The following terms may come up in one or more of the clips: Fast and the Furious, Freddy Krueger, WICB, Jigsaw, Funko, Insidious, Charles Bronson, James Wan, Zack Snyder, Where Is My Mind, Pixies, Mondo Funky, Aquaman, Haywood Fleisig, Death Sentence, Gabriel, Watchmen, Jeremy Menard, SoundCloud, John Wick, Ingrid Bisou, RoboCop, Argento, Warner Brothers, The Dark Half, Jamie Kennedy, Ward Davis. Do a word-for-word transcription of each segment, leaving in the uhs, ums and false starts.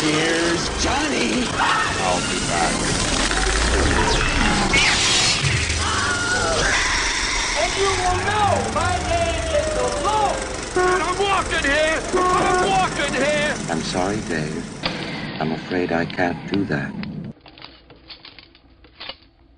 Here's Johnny. I'll be back. And you will know my name is the Lord. I'm walking here. I'm walking here. I'm sorry, Dave. I'm afraid I can't do that.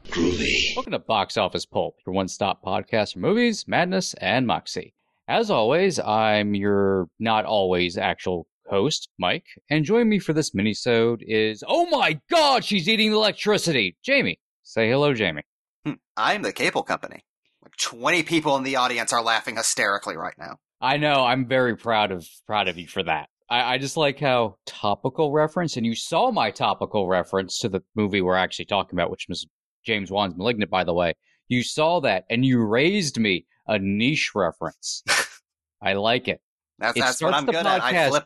Groovy. Welcome to Box Office Pulp, your one-stop podcast for movies, madness, and moxie. As always, I'm your not always actual host, Mike, and join me for this mini-sode is, oh my god, she's eating electricity, Jamie. Say hello, Jamie. I'm the cable company. Like twenty people in the audience are laughing hysterically right now. I know. I'm very proud of proud of you for that. I, I just like how topical reference, and you saw my topical reference to the movie we're actually talking about, which was James Wan's Malignant, by the way. You saw that, and you raised me a niche reference. I like it. That's, it that's what I'm good podcast, at. I flip,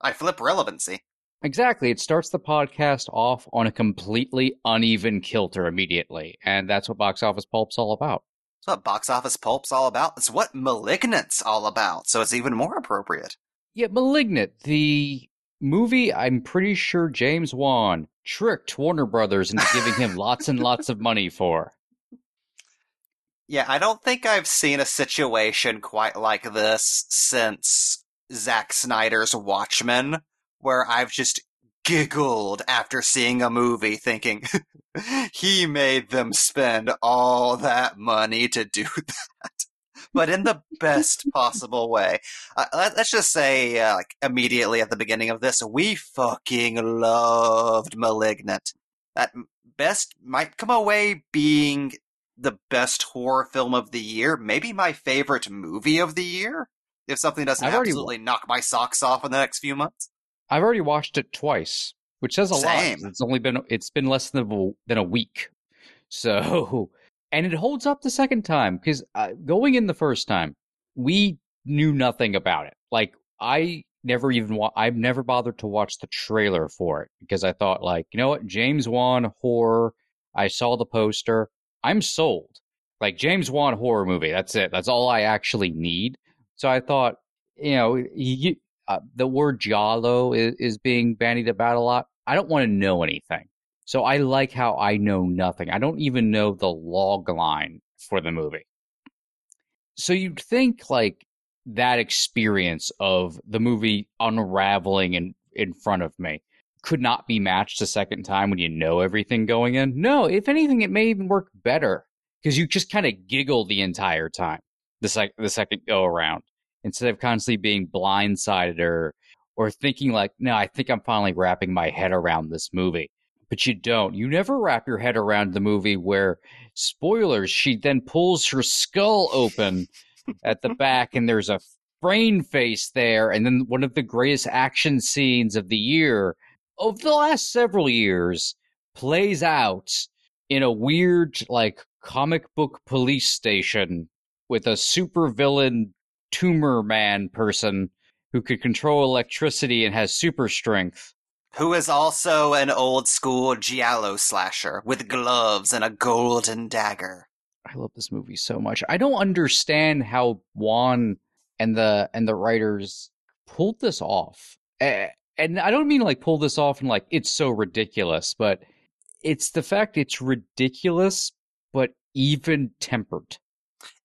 I flip relevancy. Exactly. It starts the podcast off on a completely uneven kilter immediately, and that's what Box Office Pulp's all about. That's what Box Office Pulp's all about. It's what Malignant's all about, so it's even more appropriate. Yeah, Malignant, the movie, I'm pretty sure James Wan tricked Warner Brothers into giving him lots and lots of money for. Yeah, I don't think I've seen a situation quite like this since Zack Snyder's Watchmen, where I've just giggled after seeing a movie thinking, he made them spend all that money to do that. But in the best possible way. Uh, let's just say, uh, like, immediately at the beginning of this, we fucking loved Malignant. That best might come away being the best horror film of the year. Maybe my favorite movie of the year. If something doesn't I've absolutely already, knock my socks off in the next few months. I've already watched it twice, which says a Same. lot. It's only been, it's been less than a, than a week. So... And it holds up the second time, because uh, going in the first time, we knew nothing about it. Like, I never even wa- I've never bothered to watch the trailer for it, because I thought, like, you know what? James Wan horror. I saw the poster. I'm sold. Like, James Wan horror movie. That's it. That's all I actually need. So I thought, you know, you, uh, the word giallo is, is being bandied about a lot. I don't want to know anything. So I like how I know nothing. I don't even know the log line for the movie. So you'd think like that experience of the movie unraveling in, in front of me could not be matched a second time when you know everything going in. No, if anything, it may even work better because you just kind of giggle the entire time, the, sec- the second go around, instead of constantly being blindsided or, or thinking like, no, I think I'm finally wrapping my head around this movie. But you don't. You never wrap your head around the movie where, spoilers, she then pulls her skull open at the back and there's a brain face there. And then one of the greatest action scenes of the year, of the last several years, plays out in a weird, like, comic book police station with a supervillain tumor man person who could control electricity and has super strength. Who is also an old-school giallo slasher with gloves and a golden dagger. I love this movie so much. I don't understand how Wan and the and the writers pulled this off. And I don't mean like pull this off and like it's so ridiculous, but it's the fact it's ridiculous but even tempered.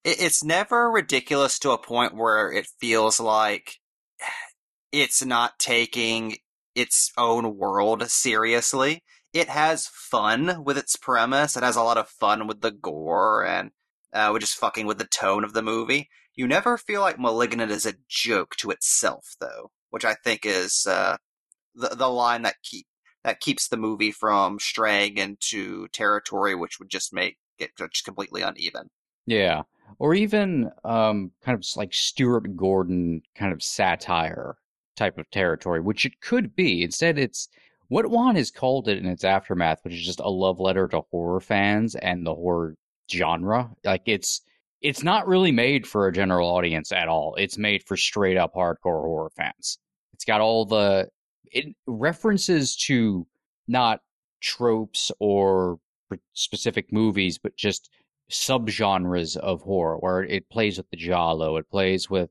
It's never ridiculous to a point where it feels like it's not taking its own world seriously. It has fun with its premise. It has a lot of fun with the gore and uh, we're just fucking with the tone of the movie. You never feel like Malignant is a joke to itself, though, which I think is uh, the the line that keep that keeps the movie from straying into territory which would just make it just completely uneven. Yeah, or even um, kind of like Stuart Gordon kind of satire type of territory, which it could be. Instead, it's what Wan has called it in its aftermath, which is just a love letter to horror fans and the horror genre. Like it's it's not really made for a general audience at all. It's made for straight up hardcore horror fans. It's got all the it references to not tropes or specific movies, but just subgenres of horror, where it plays with the giallo, it plays with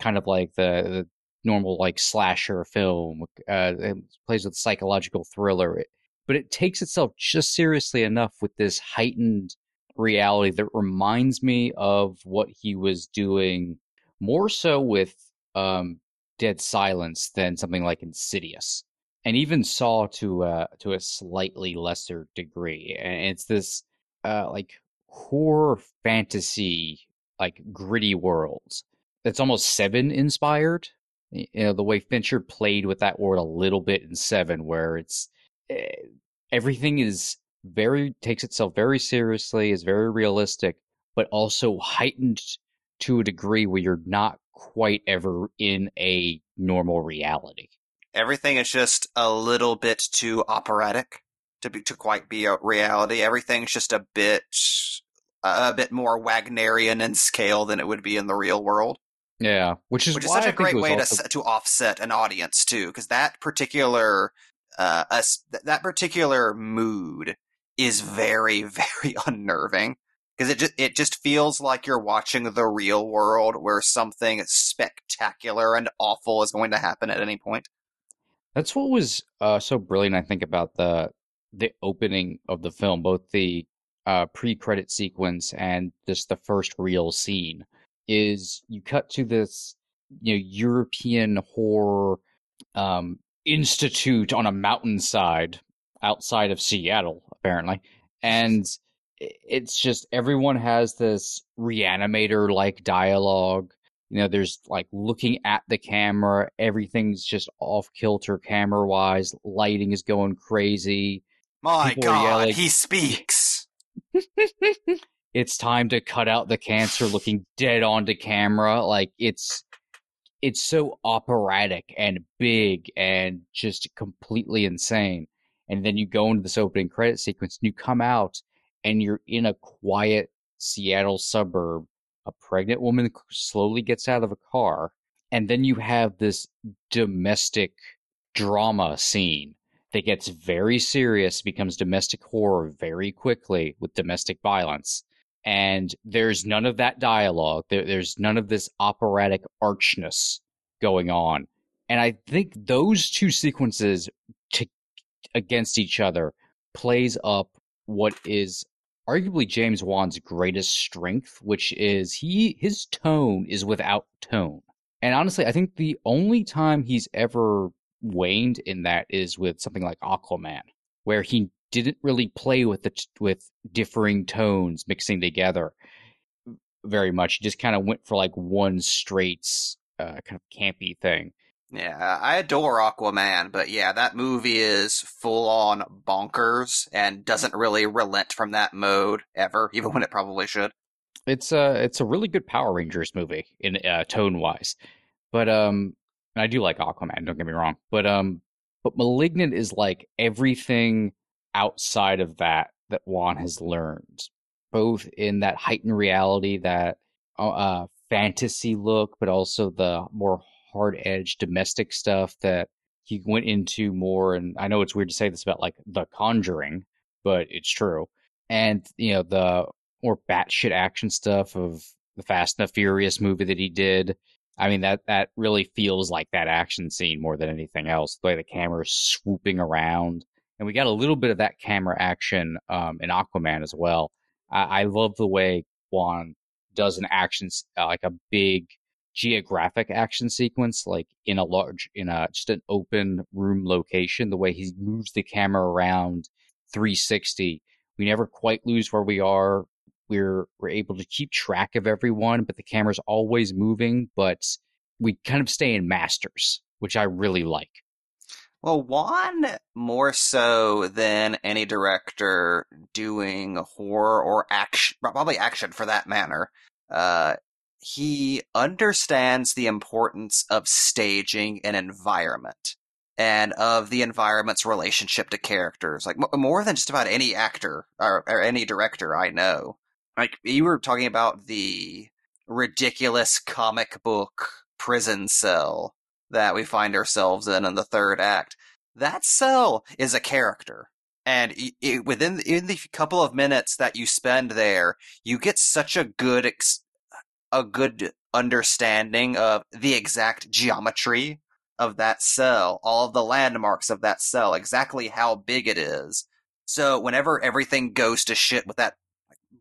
kind of like the, the normal like slasher film. Uh, it plays with psychological thriller, it, but it takes itself just seriously enough with this heightened reality that reminds me of what he was doing more so with um, Dead Silence than something like Insidious, and even Saw to uh, to a slightly lesser degree. And it's this uh, like horror fantasy, like gritty world that's almost Seven inspired. You know, the way Fincher played with that word a little bit in Seven, where it's everything is very takes itself very seriously, is very realistic, but also heightened to a degree where you're not quite ever in a normal reality. Everything is just a little bit too operatic to be to quite be a reality. Everything's just a bit a bit more Wagnerian in scale than it would be in the real world. Yeah, which is, which is why such a I great way also... to to offset an audience too, because that particular uh us that particular mood is very, very unnerving, because it just it just feels like you're watching the real world where something spectacular and awful is going to happen at any point. That's what was uh, so brilliant, I think, about the the opening of the film, both the uh, pre-credit sequence and just the first real scene. Is you cut to this, you know, European horror um, institute on a mountainside outside of Seattle, apparently, and it's just everyone has this Reanimator-like dialogue. You know, there's like looking at the camera, everything's just off kilter camera-wise. Lighting is going crazy. My People God, he speaks. It's time to cut out the cancer, looking dead onto camera. Like it's it's so operatic and big and just completely insane. And then you go into this opening credit sequence and you come out and you're in a quiet Seattle suburb. A pregnant woman slowly gets out of a car, and then you have this domestic drama scene that gets very serious, becomes domestic horror very quickly with domestic violence. And there's none of that dialogue. There, there's none of this operatic archness going on. And I think those two sequences t- against each other plays up what is arguably James Wan's greatest strength, which is he his tone is without tone. And honestly, I think the only time he's ever waned in that is with something like Aquaman, where he didn't really play with the t- with differing tones mixing together very much. He just kind of went for like one straight uh, kind of campy thing. Yeah, I adore Aquaman, but yeah, that movie is full-on bonkers and doesn't really relent from that mode ever, even when it probably should. It's a, it's a really good Power Rangers movie, in uh, tone-wise. But, um, and I do like Aquaman, don't get me wrong. But, um, but Malignant is like everything outside of that that Wan has learned, both in that heightened reality, that uh, fantasy look, but also the more hard-edged domestic stuff that he went into more, and I know it's weird to say this about like The Conjuring, but it's true. And you know, the more batshit action stuff of the Fast and the Furious movie that he did. I mean, that that really feels like that action scene more than anything else. The way the camera is swooping around, and we got a little bit of that camera action um, in Aquaman as well. I, I love the way Wan does an action uh, like a big geographic action sequence, like in a large, in a just an open room location, the way he moves the camera around three sixty. We never quite lose where we are. We're we're able to keep track of everyone, but the camera's always moving, but we kind of stay in masters, which I really like. Well, Wan, more so than any director doing horror or action, probably action for that matter, uh, he understands the importance of staging an environment and of the environment's relationship to characters, like m- more than just about any actor or, or any director I know. Like, you were talking about the ridiculous comic book prison cell that we find ourselves in in the third act. That cell is a character. And it, within in the couple of minutes that you spend there, you get such a good ex- a good understanding of the exact geometry of that cell, all of the landmarks of that cell, exactly how big it is. So whenever everything goes to shit with that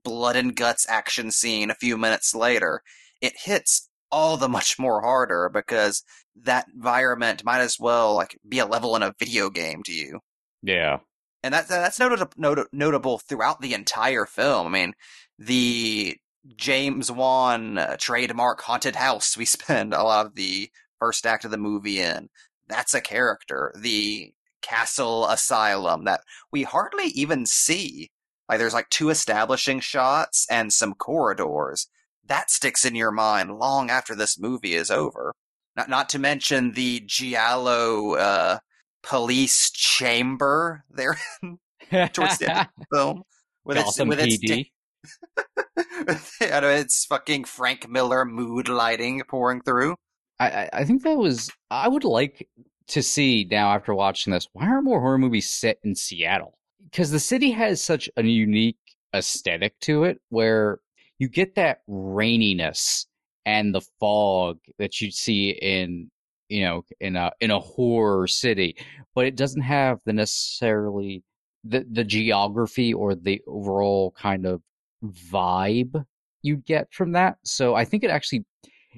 blood and guts action scene a few minutes later, it hits all the much more harder because that environment might as well like be a level in a video game to you. Yeah. And that, that's not, not, notable throughout the entire film. I mean, the James Wan uh, trademark haunted house we spend a lot of the first act of the movie in, that's a character. The castle asylum that we hardly even see. Like, there's like two establishing shots and some corridors. That sticks in your mind long after this movie is over. Not not to mention the giallo uh, police chamber there towards the end of the film. With Gotham its, with P D. Its da- I know, it's fucking Frank Miller mood lighting pouring through. I, I think that was... I would like to see now after watching this, why are more horror movies set in Seattle? Because the city has such a unique aesthetic to it where you get that raininess and the fog that you'd see in, you know, in a in a horror city, but it doesn't have the necessarily the, the geography or the overall kind of vibe you'd get from that. So I think it actually...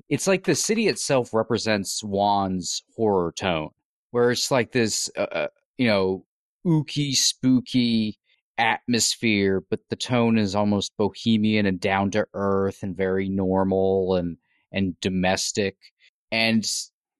It's like the city itself represents Wan's horror tone, where it's like this, uh, you know, ooky, spooky atmosphere, but the tone is almost bohemian and down to earth and very normal and, and domestic. And,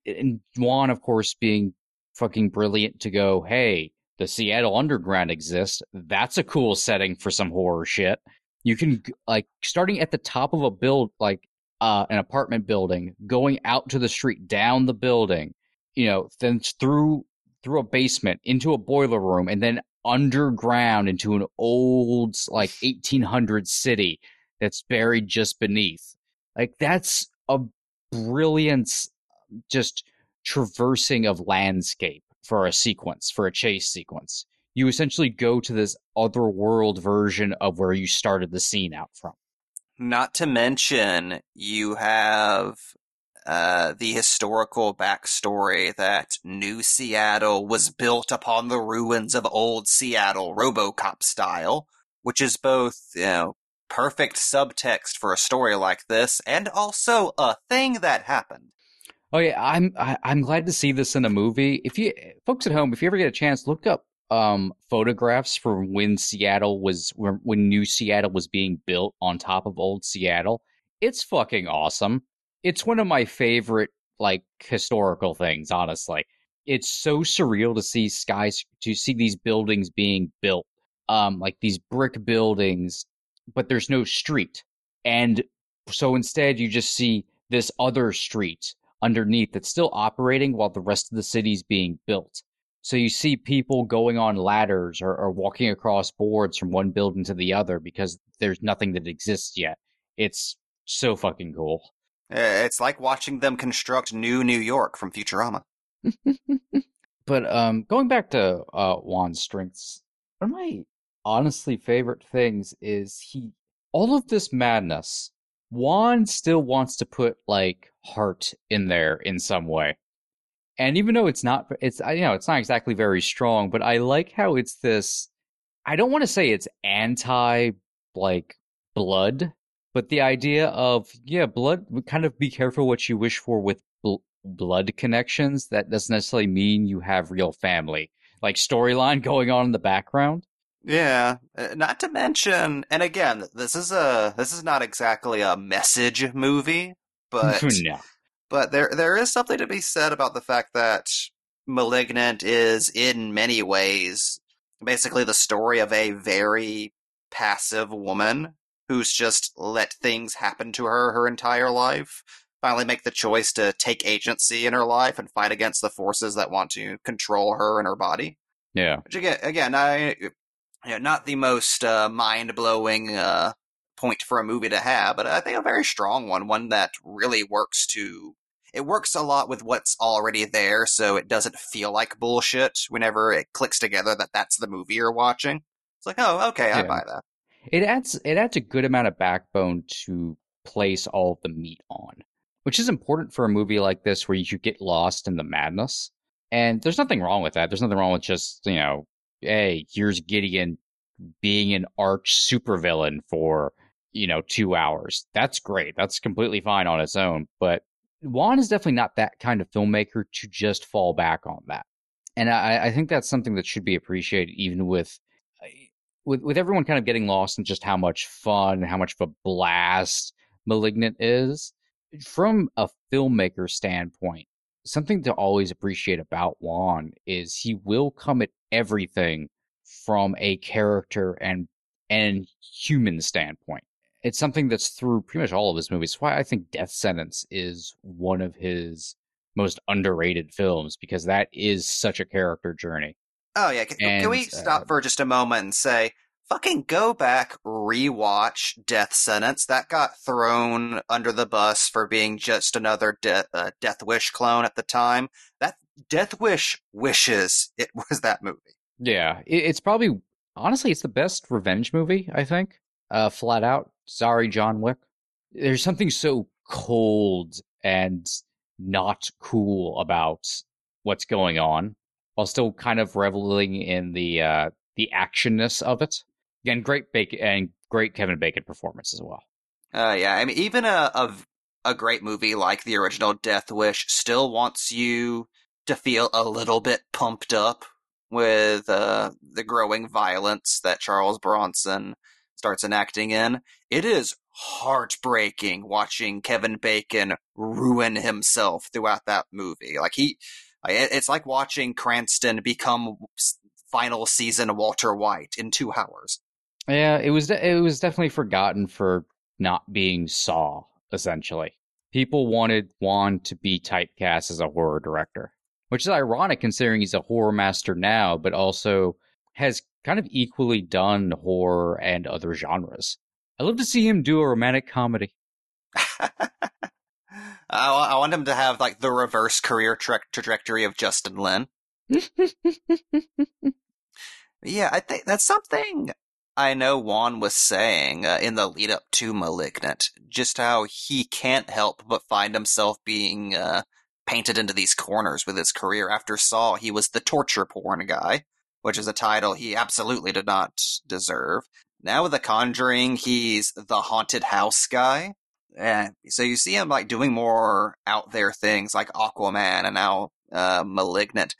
and Wan, of course, being fucking brilliant to go, hey, the Seattle Underground exists. That's a cool setting for some horror shit. You can, like, starting at the top of a build, like, Uh, an apartment building, going out to the street, down the building, you know, then through through a basement into a boiler room, and then underground into an old like eighteen hundreds city that's buried just beneath. Like, that's a brilliant just traversing of landscape for a sequence, for a chase sequence. You essentially go to this other world version of where you started the scene out from. Not to mention, you have uh, the historical backstory that New Seattle was built upon the ruins of old Seattle, RoboCop style, which is both, you know, perfect subtext for a story like this, and also a thing that happened. Oh yeah, I'm I, I'm glad to see this in a movie. If you folks at home, if you ever get a chance, look up Um, photographs from when Seattle was, when New Seattle was being built on top of old Seattle. It's fucking awesome. It's one of my favorite, like, historical things, honestly. It's so surreal to see skies, to see these buildings being built, um, like these brick buildings, but there's no street. And so instead you just see this other street underneath that's still operating while the rest of the city's being built. So you see people going on ladders or, or walking across boards from one building to the other because there's nothing that exists yet. It's so fucking cool. It's like watching them construct new New York from Futurama. But um, going back to uh, Juan's strengths, one of my honestly favorite things is he, all of this madness, Juan still wants to put like heart in there in some way. And even though it's not, it's, you know, it's not exactly very strong, but I like how it's this, I don't want to say it's anti, like, blood, but the idea of, yeah, blood, kind of be careful what you wish for with bl- blood connections. That doesn't necessarily mean you have real family, like, storyline going on in the background. Yeah, not to mention, and again, this is a, this is not exactly a message movie, but... No. But there, there is something to be said about the fact that Malignant is, in many ways, basically the story of a very passive woman who's just let things happen to her her entire life, finally make the choice to take agency in her life and fight against the forces that want to control her and her body. Yeah. Which, again, again I, you know, not the most uh, mind-blowing uh, point for a movie to have, but I think a very strong one, one that really works to... It works a lot with what's already there, so it doesn't feel like bullshit whenever it clicks together that that's the movie you're watching. It's like, oh, okay, I yeah. buy that. It adds it adds a good amount of backbone to place all the meat on. which is important for a movie like this where you get lost in the madness. And there's nothing wrong with that. There's nothing wrong with just, you know, hey, here's Gideon being an arch supervillain for, you know, two hours. That's great. That's completely fine on its own. But Wan is definitely not that kind of filmmaker to just fall back on that. And I, I think that's something that should be appreciated, even with, with with everyone kind of getting lost in just how much fun, how much of a blast Malignant is. From a filmmaker standpoint, something to always appreciate about Wan is he will come at everything from a character and and human standpoint. It's something that's through pretty much all of his movies. That's why I think Death Sentence is one of his most underrated films, because that is such a character journey. Oh, yeah. Can, and, can we stop uh, for just a moment and say, fucking go back, rewatch Death Sentence. That got thrown under the bus for being just another de- uh, Death Wish clone at the time. That Death Wish wishes it was that movie. Yeah, it, it's probably, honestly, it's the best revenge movie, I think. Uh, flat out. Sorry, John Wick. There's something so cold and not cool about what's going on, while still kind of reveling in the uh, the actionness of it. And great Bacon, and great Kevin Bacon performance as well. Uh, yeah, I mean, even a, a a great movie like the original Death Wish still wants you to feel a little bit pumped up with uh, the growing violence that Charles Bronson starts enacting in. It is heartbreaking watching Kevin Bacon ruin himself throughout that movie. Like he, it's like watching Cranston become final season Walter White in two hours. Yeah, it was it was definitely forgotten for not being Saw. Essentially, people wanted Wan to be typecast as a horror director, which is ironic considering he's a horror master now, but also has kind of equally done horror and other genres. I love to see him do a romantic comedy. I want him to have like the reverse career tra- trajectory of Justin Lin. Yeah, I think that's something I know Wan was saying uh, in the lead up to Malignant, just how he can't help but find himself being uh, painted into these corners with his career. After Saw, he was the torture porn guy, which is a title he absolutely did not deserve. Now with The Conjuring, he's the haunted house guy. And so you see him like doing more out there things like Aquaman and now uh, Malignant.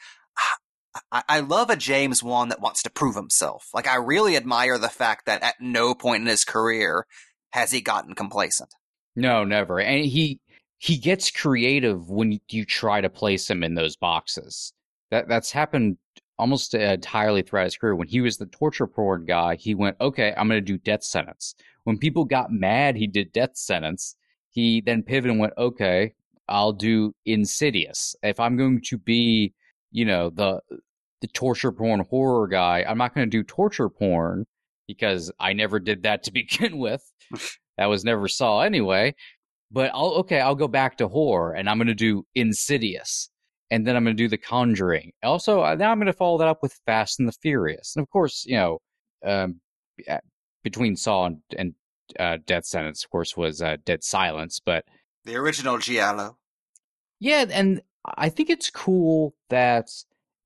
I-, I love a James Wan that wants to prove himself. Like I really admire the fact that at no point in his career has he gotten complacent. No, never. And he he gets creative when you try to place him in those boxes. That that's happened almost entirely throughout his career. When he was the torture porn guy, he went, okay, I'm going to do Death Sentence. When people got mad he did Death Sentence, he then pivoted and went, okay, I'll do Insidious. If I'm going to be, you know, the the torture porn horror guy, I'm not going to do torture porn because I never did that to begin with. That was never Saw anyway. But I'll okay, I'll go back to horror and I'm going to do Insidious. And then I'm going to do The Conjuring. Also, now I'm going to follow that up with Fast and the Furious. And of course, you know, um, between Saw and, and uh, Death Sentence, of course, was uh, Dead Silence. But the original Giallo. Yeah, and I think it's cool that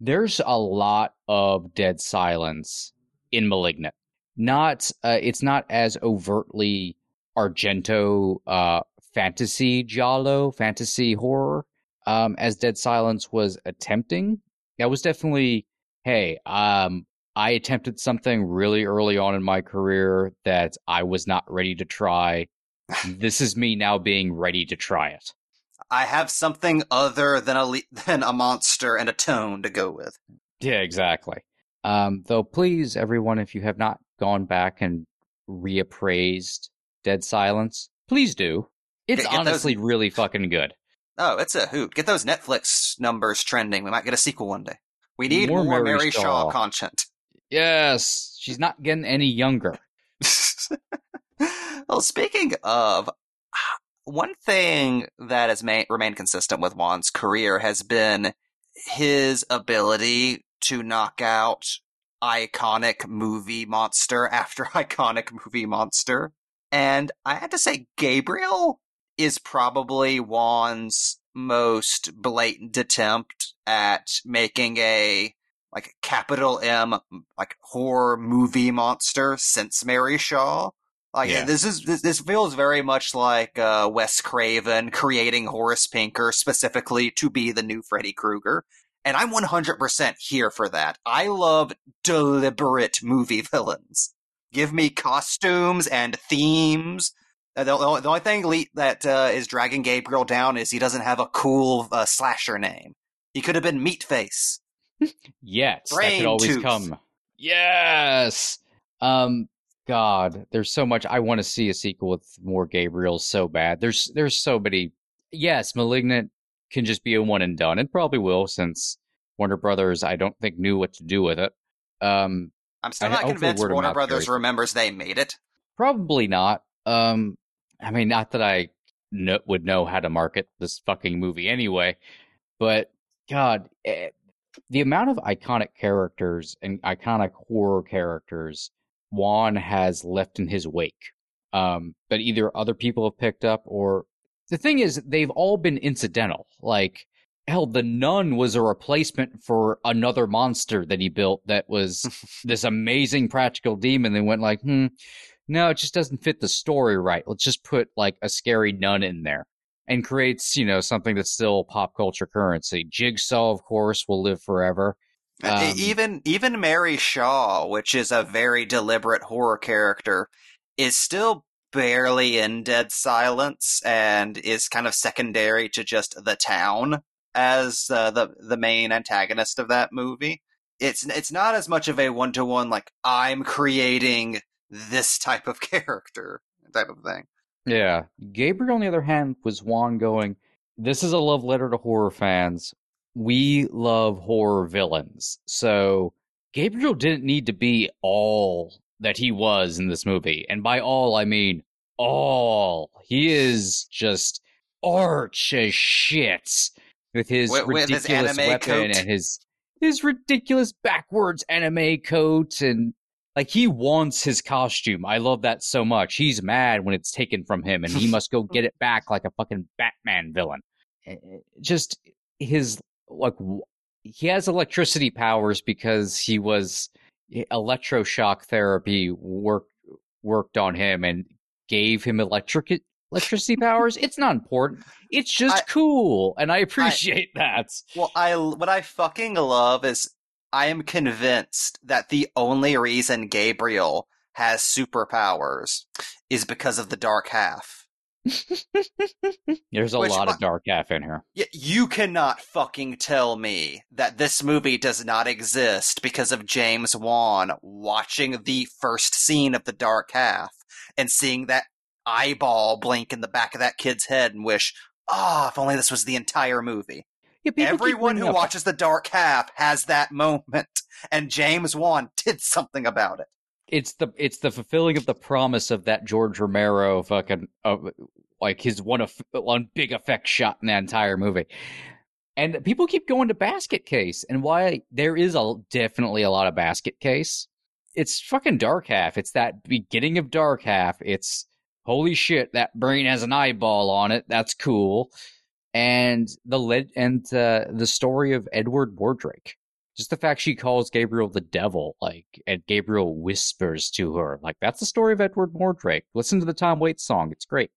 there's a lot of Dead Silence in Malignant. Not, uh, it's not as overtly Argento uh, fantasy giallo, fantasy horror. Um, as Dead Silence was attempting, that was definitely, hey, um, I attempted something really early on in my career that I was not ready to try. This is me now being ready to try it. I have something other than a, than a monster and a tone to go with. Yeah, exactly. Um, though, please, everyone, if you have not gone back and reappraised Dead Silence, please do. It's get, get honestly those... really fucking good. Oh, it's a hoot. Get those Netflix numbers trending. We might get a sequel one day. We need more, more Mary, Mary Shaw content. Yes. She's not getting any younger. Well, speaking of, one thing that has ma- remained consistent with Wan's career has been his ability to knock out iconic movie monster after iconic movie monster. And I had to say, Gabriel is probably Wan's most blatant attempt at making a like a capital M like horror movie monster since Mary Shaw. Like yeah. this is this, this feels very much like uh, Wes Craven creating Horace Pinker specifically to be the new Freddy Krueger, and I'm one hundred percent here for that. I love deliberate movie villains. Give me costumes and themes. The, the, the only thing le- that uh, is dragging Gabriel down is he doesn't have a cool uh, slasher name. He could have been Meatface. Yes, Brain that could always tooth. Come. Yes. Um. God, there's so much. I want to see a sequel with more Gabriel so bad. There's there's so many. Yes, Malignant can just be a one and done. It probably will, since Warner Brothers, I don't think, knew what to do with it. Um, I'm still not I, convinced Warner Brothers carry. remembers they made it. Probably not. Um, I mean, not that I kn- would know how to market this fucking movie anyway, but God, it, the amount of iconic characters and iconic horror characters Wan has left in his wake, um, but either other people have picked up, or the thing is, they've all been incidental. Like, hell, the Nun was a replacement for another monster that he built that was this amazing practical demon. They went like, hmm, no, it just doesn't fit the story right. Let's just put like a scary nun in there, and creates, you know, something that's still pop culture currency. Jigsaw, of course, will live forever. Um, even even Mary Shaw, which is a very deliberate horror character, is still barely in Dead Silence and is kind of secondary to just the town as uh, the the main antagonist of that movie. It's it's not as much of a one to one like I'm creating this type of character type of thing. Yeah, Gabriel on the other hand was Wan going, this is a love letter to horror fans. We love horror villains, so Gabriel didn't need to be all that he was in this movie. And by all, I mean all. He is just arch as shit with his with, ridiculous with his anime weapon coat. and his his ridiculous backwards anime coat. And like, he wants his costume. I love that so much. He's mad when it's taken from him, and he must go get it back like a fucking Batman villain. Just his... Like, he has electricity powers because he was electroshock therapy work worked on him and gave him electric electricity powers. It's not important. It's just I, cool, and I appreciate I, that. Well, I what I fucking love is I am convinced that the only reason Gabriel has superpowers is because of the Dark Half. There's a Which, lot of dark half in here. You cannot fucking tell me that this movie does not exist because of James Wan watching the first scene of The Dark Half and seeing that eyeball blink in the back of that kid's head and wish, ah, oh, if only this was the entire movie. Yeah, everyone who up. watches The Dark Half has that moment, and James Wan did something about it. It's the it's the fulfilling of the promise of that George Romero fucking uh, like his one, of, one big effect shot in that entire movie. And people keep going to Basket Case, and why there is a definitely a lot of Basket Case. It's fucking Dark Half. It's that beginning of Dark Half. It's holy shit, that brain has an eyeball on it. That's cool. And the lead and uh, the story of Edward Mordrake. Just the fact she calls Gabriel the devil, like, and Gabriel whispers to her, like, that's the story of Edward Mordrake. Listen to the Tom Waits song. It's great.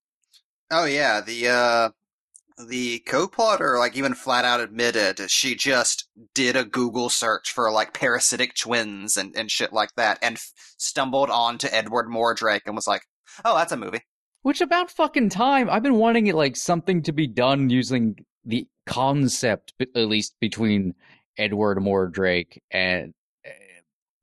Oh, yeah. The uh, the co-plotter, like, even flat out admitted she just did a Google search for, like, parasitic twins and, and shit like that, and f- stumbled onto Edward Mordrake and was like, oh, that's a movie. Which, about fucking time. I've been wanting, like, something to be done using the concept, at least between Edward Mordrake, and uh,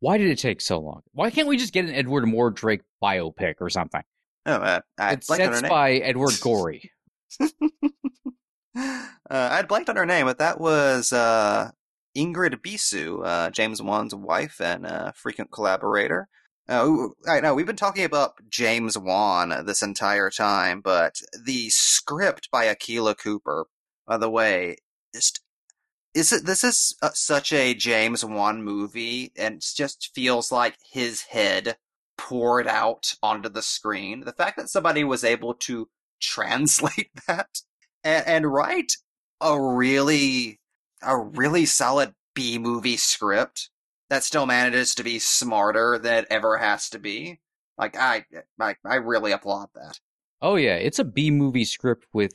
why did it take so long? Why can't we just get an Edward Mordrake biopic or something? Oh, uh, I'd it's blanked on her name. By Edward Gorey. uh, I'd blanked on her name, but that was uh, Ingrid Bisou, uh, James Wan's wife and uh, frequent collaborator. Uh, I know we've been talking about James Wan this entire time, but the script by Akilah Cooper, by the way, just. Is it, this is uh, such a James Wan movie, and it just feels like his head poured out onto the screen. The fact that somebody was able to translate that and, and write a really, a really solid B-movie script that still manages to be smarter than it ever has to be. Like, I, I, I really applaud that. Oh yeah, it's a B-movie script with,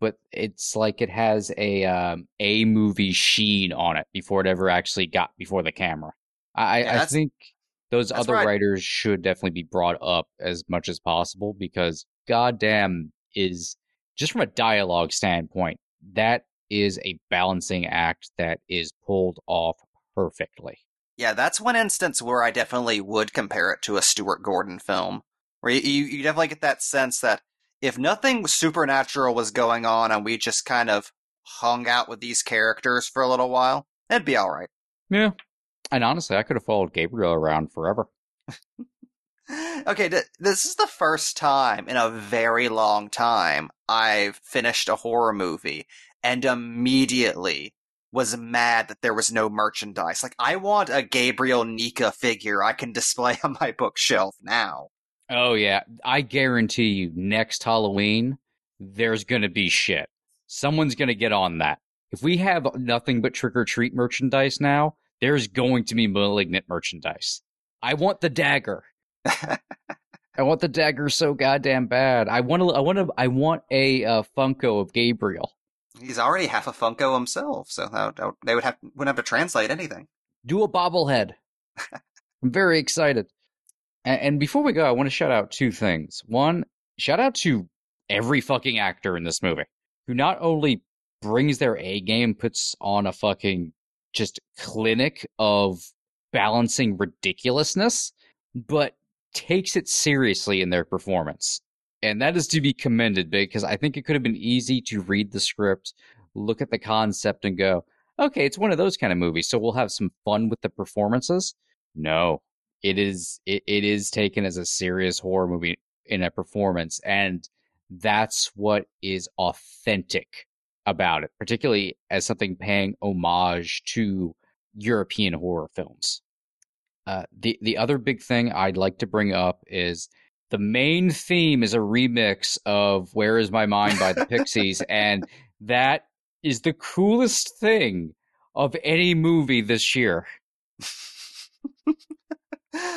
but it's like it has a um, A-movie sheen on it before it ever actually got before the camera. I, yeah, I think those other right. writers should definitely be brought up as much as possible, because goddamn, is just from a dialogue standpoint, that is a balancing act that is pulled off perfectly. Yeah, that's one instance where I definitely would compare it to a Stuart Gordon film, where you, you definitely get that sense that if nothing supernatural was going on and we just kind of hung out with these characters for a little while, it'd be all right. Yeah. And honestly, I could have followed Gabriel around forever. Okay, th- this is the first time in a very long time I've finished a horror movie and immediately was mad that there was no merchandise. Like, I want a Gabriel Nika figure I can display on my bookshelf now. Oh, yeah. I guarantee you, next Halloween, there's going to be shit. Someone's going to get on that. If we have nothing but trick-or-treat merchandise now, there's going to be Malignant merchandise. I want the dagger. I want the dagger so goddamn bad. I want to. I want to. I want a uh, Funko of Gabriel. He's already half a Funko himself, so that, that, they would have wouldn't have to translate anything. Do a bobblehead. I'm very excited. And, and before we go, I want to shout out two things. One, shout out to every fucking actor in this movie who not only brings their A game, puts on a fucking just clinic of balancing ridiculousness, but takes it seriously in their performance. And that is to be commended, because I think it could have been easy to read the script, look at the concept, and go, okay, it's one of those kind of movies, so we'll have some fun with the performances. No, it is it, it is taken as a serious horror movie in a performance, and that's what is authentic about it, particularly as something paying homage to European horror films. Uh, the the other big thing I'd like to bring up is the main theme is a remix of Where Is My Mind by the Pixies, and that is the coolest thing of any movie this year. uh,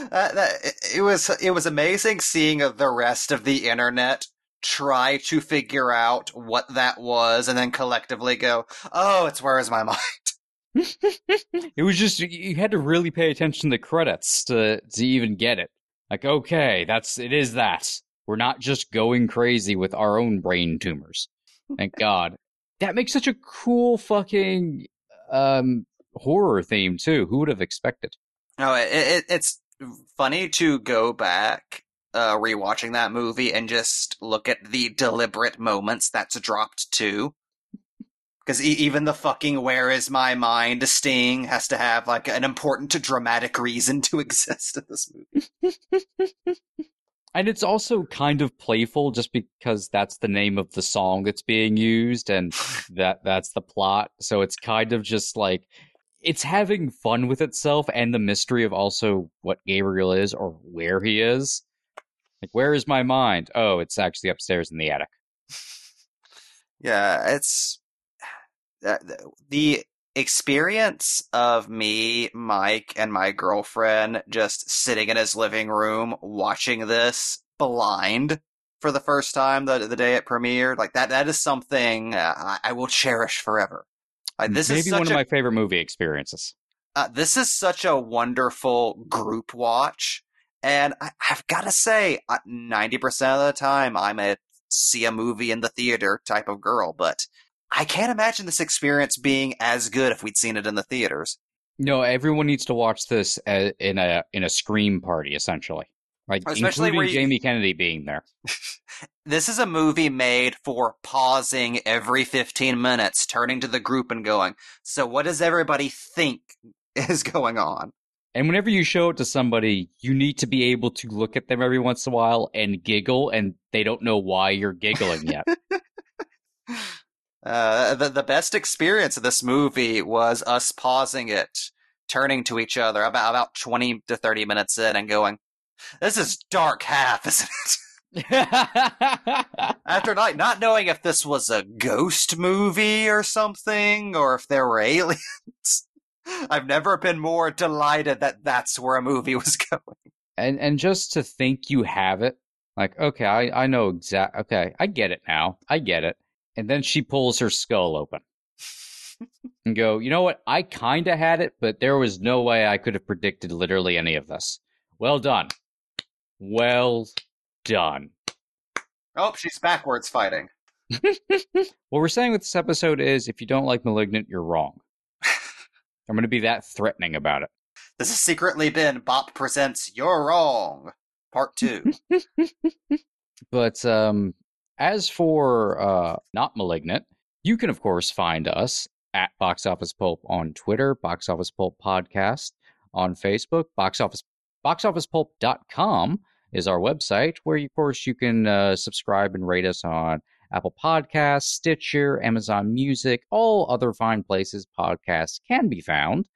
that, it, it was it was amazing seeing the rest of the internet try to figure out what that was and then collectively go, oh, it's Where Is My Mind. It was just, you had to really pay attention to the credits to to even get it. Like, okay, that's it is that. We're not just going crazy with our own brain tumors. Thank God. That makes such a cool fucking um, horror theme, too. Who would have expected? No, oh, it, it, it's funny to go back Uh, rewatching that movie and just look at the deliberate moments that's dropped too, because e- even the fucking "Where Is My Mind" sting has to have like an important to dramatic reason to exist in this movie. And it's also kind of playful, just because that's the name of the song that's being used, and that that's the plot. So it's kind of just like, it's having fun with itself and the mystery of also what Gabriel is or where he is. Like, where is my mind? Oh, it's actually upstairs in the attic. Yeah, it's uh, the experience of me, Mike, and my girlfriend just sitting in his living room watching this blind for the first time the the day it premiered. Like that, that is something uh, I, I will cherish forever. Like, this Maybe is such one of a, my favorite movie experiences. Uh, this is such a wonderful group watch. And I, I've got to say, ninety percent of the time, I'm a see a movie in the theater type of girl, but I can't imagine this experience being as good if we'd seen it in the theaters. No, everyone needs to watch this in a in a scream party, essentially. Like, especially including you, Jamie Kennedy being there. This is a movie made for pausing every fifteen minutes, turning to the group and going, so what does everybody think is going on? And whenever you show it to somebody, you need to be able to look at them every once in a while and giggle, and they don't know why you're giggling yet. uh, the, the best experience of this movie was us pausing it, turning to each other about, about twenty to thirty minutes in and going, this is Dark Half, isn't it? After night, not knowing if this was a ghost movie or something, or if there were aliens, I've never been more delighted that that's where a movie was going. And and just to think you have it, like, okay, I, I know exact. Okay, I get it now. I get it. And then she pulls her skull open and go, you know what? I kind of had it, but there was no way I could have predicted literally any of this. Well done. Well done. Oh, she's backwards fighting. What we're saying with this episode is, if you don't like Malignant, you're wrong. I'm going to be that threatening about it. This has secretly been Bop Presents You're Wrong, Part two. But um, as for uh, Not Malignant, you can, of course, find us at Box Office Pulp on Twitter, Box Office Pulp Podcast on Facebook, Box Office box office pulp dot com is our website, where, of course, you can uh, subscribe and rate us on Apple Podcasts, Stitcher, Amazon Music, all other fine places podcasts can be found.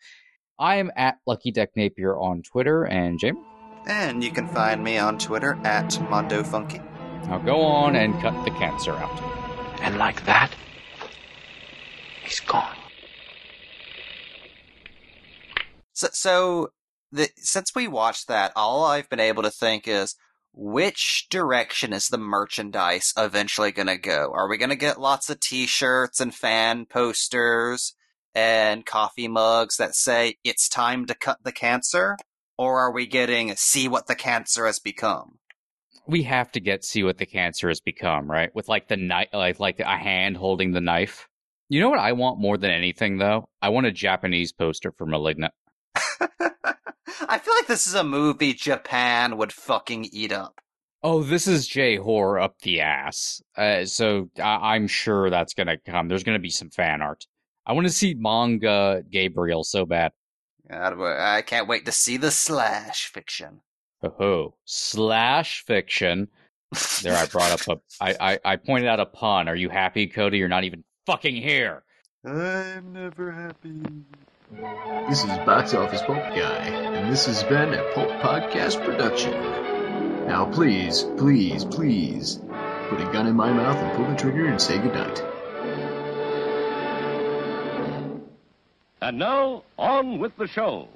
I am at Lucky Deck Napier on Twitter, and Jamer? And you can find me on Twitter at Mondo Funky. Now go on and cut the cancer out. And like that, he's gone. So... so... The, since we watched that, all I've been able to think is, which direction is the merchandise eventually going to go? Are we going to get lots of t-shirts and fan posters and coffee mugs that say, it's time to cut the cancer? Or are we getting, see what the cancer has become? We have to get, see what the cancer has become, right? With like the knife, like, like a hand holding the knife. You know what I want more than anything, though? I want a Japanese poster for Malignant. I feel like this is a movie Japan would fucking eat up. Oh, this is J-horror up the ass. Uh, so I- I'm sure that's going to come. There's going to be some fan art. I want to see manga Gabriel so bad. God, I can't wait to see the slash fiction. Oh, slash fiction. There, I brought up a... I, I, I pointed out a pun. Are you happy, Cody? You're not even fucking here. I'm never happy. This is Box Office Pulp Guy, and this has been a Pulp Podcast production. Now please, please, please, put a gun in my mouth and pull the trigger and say goodnight. And now, on with the show.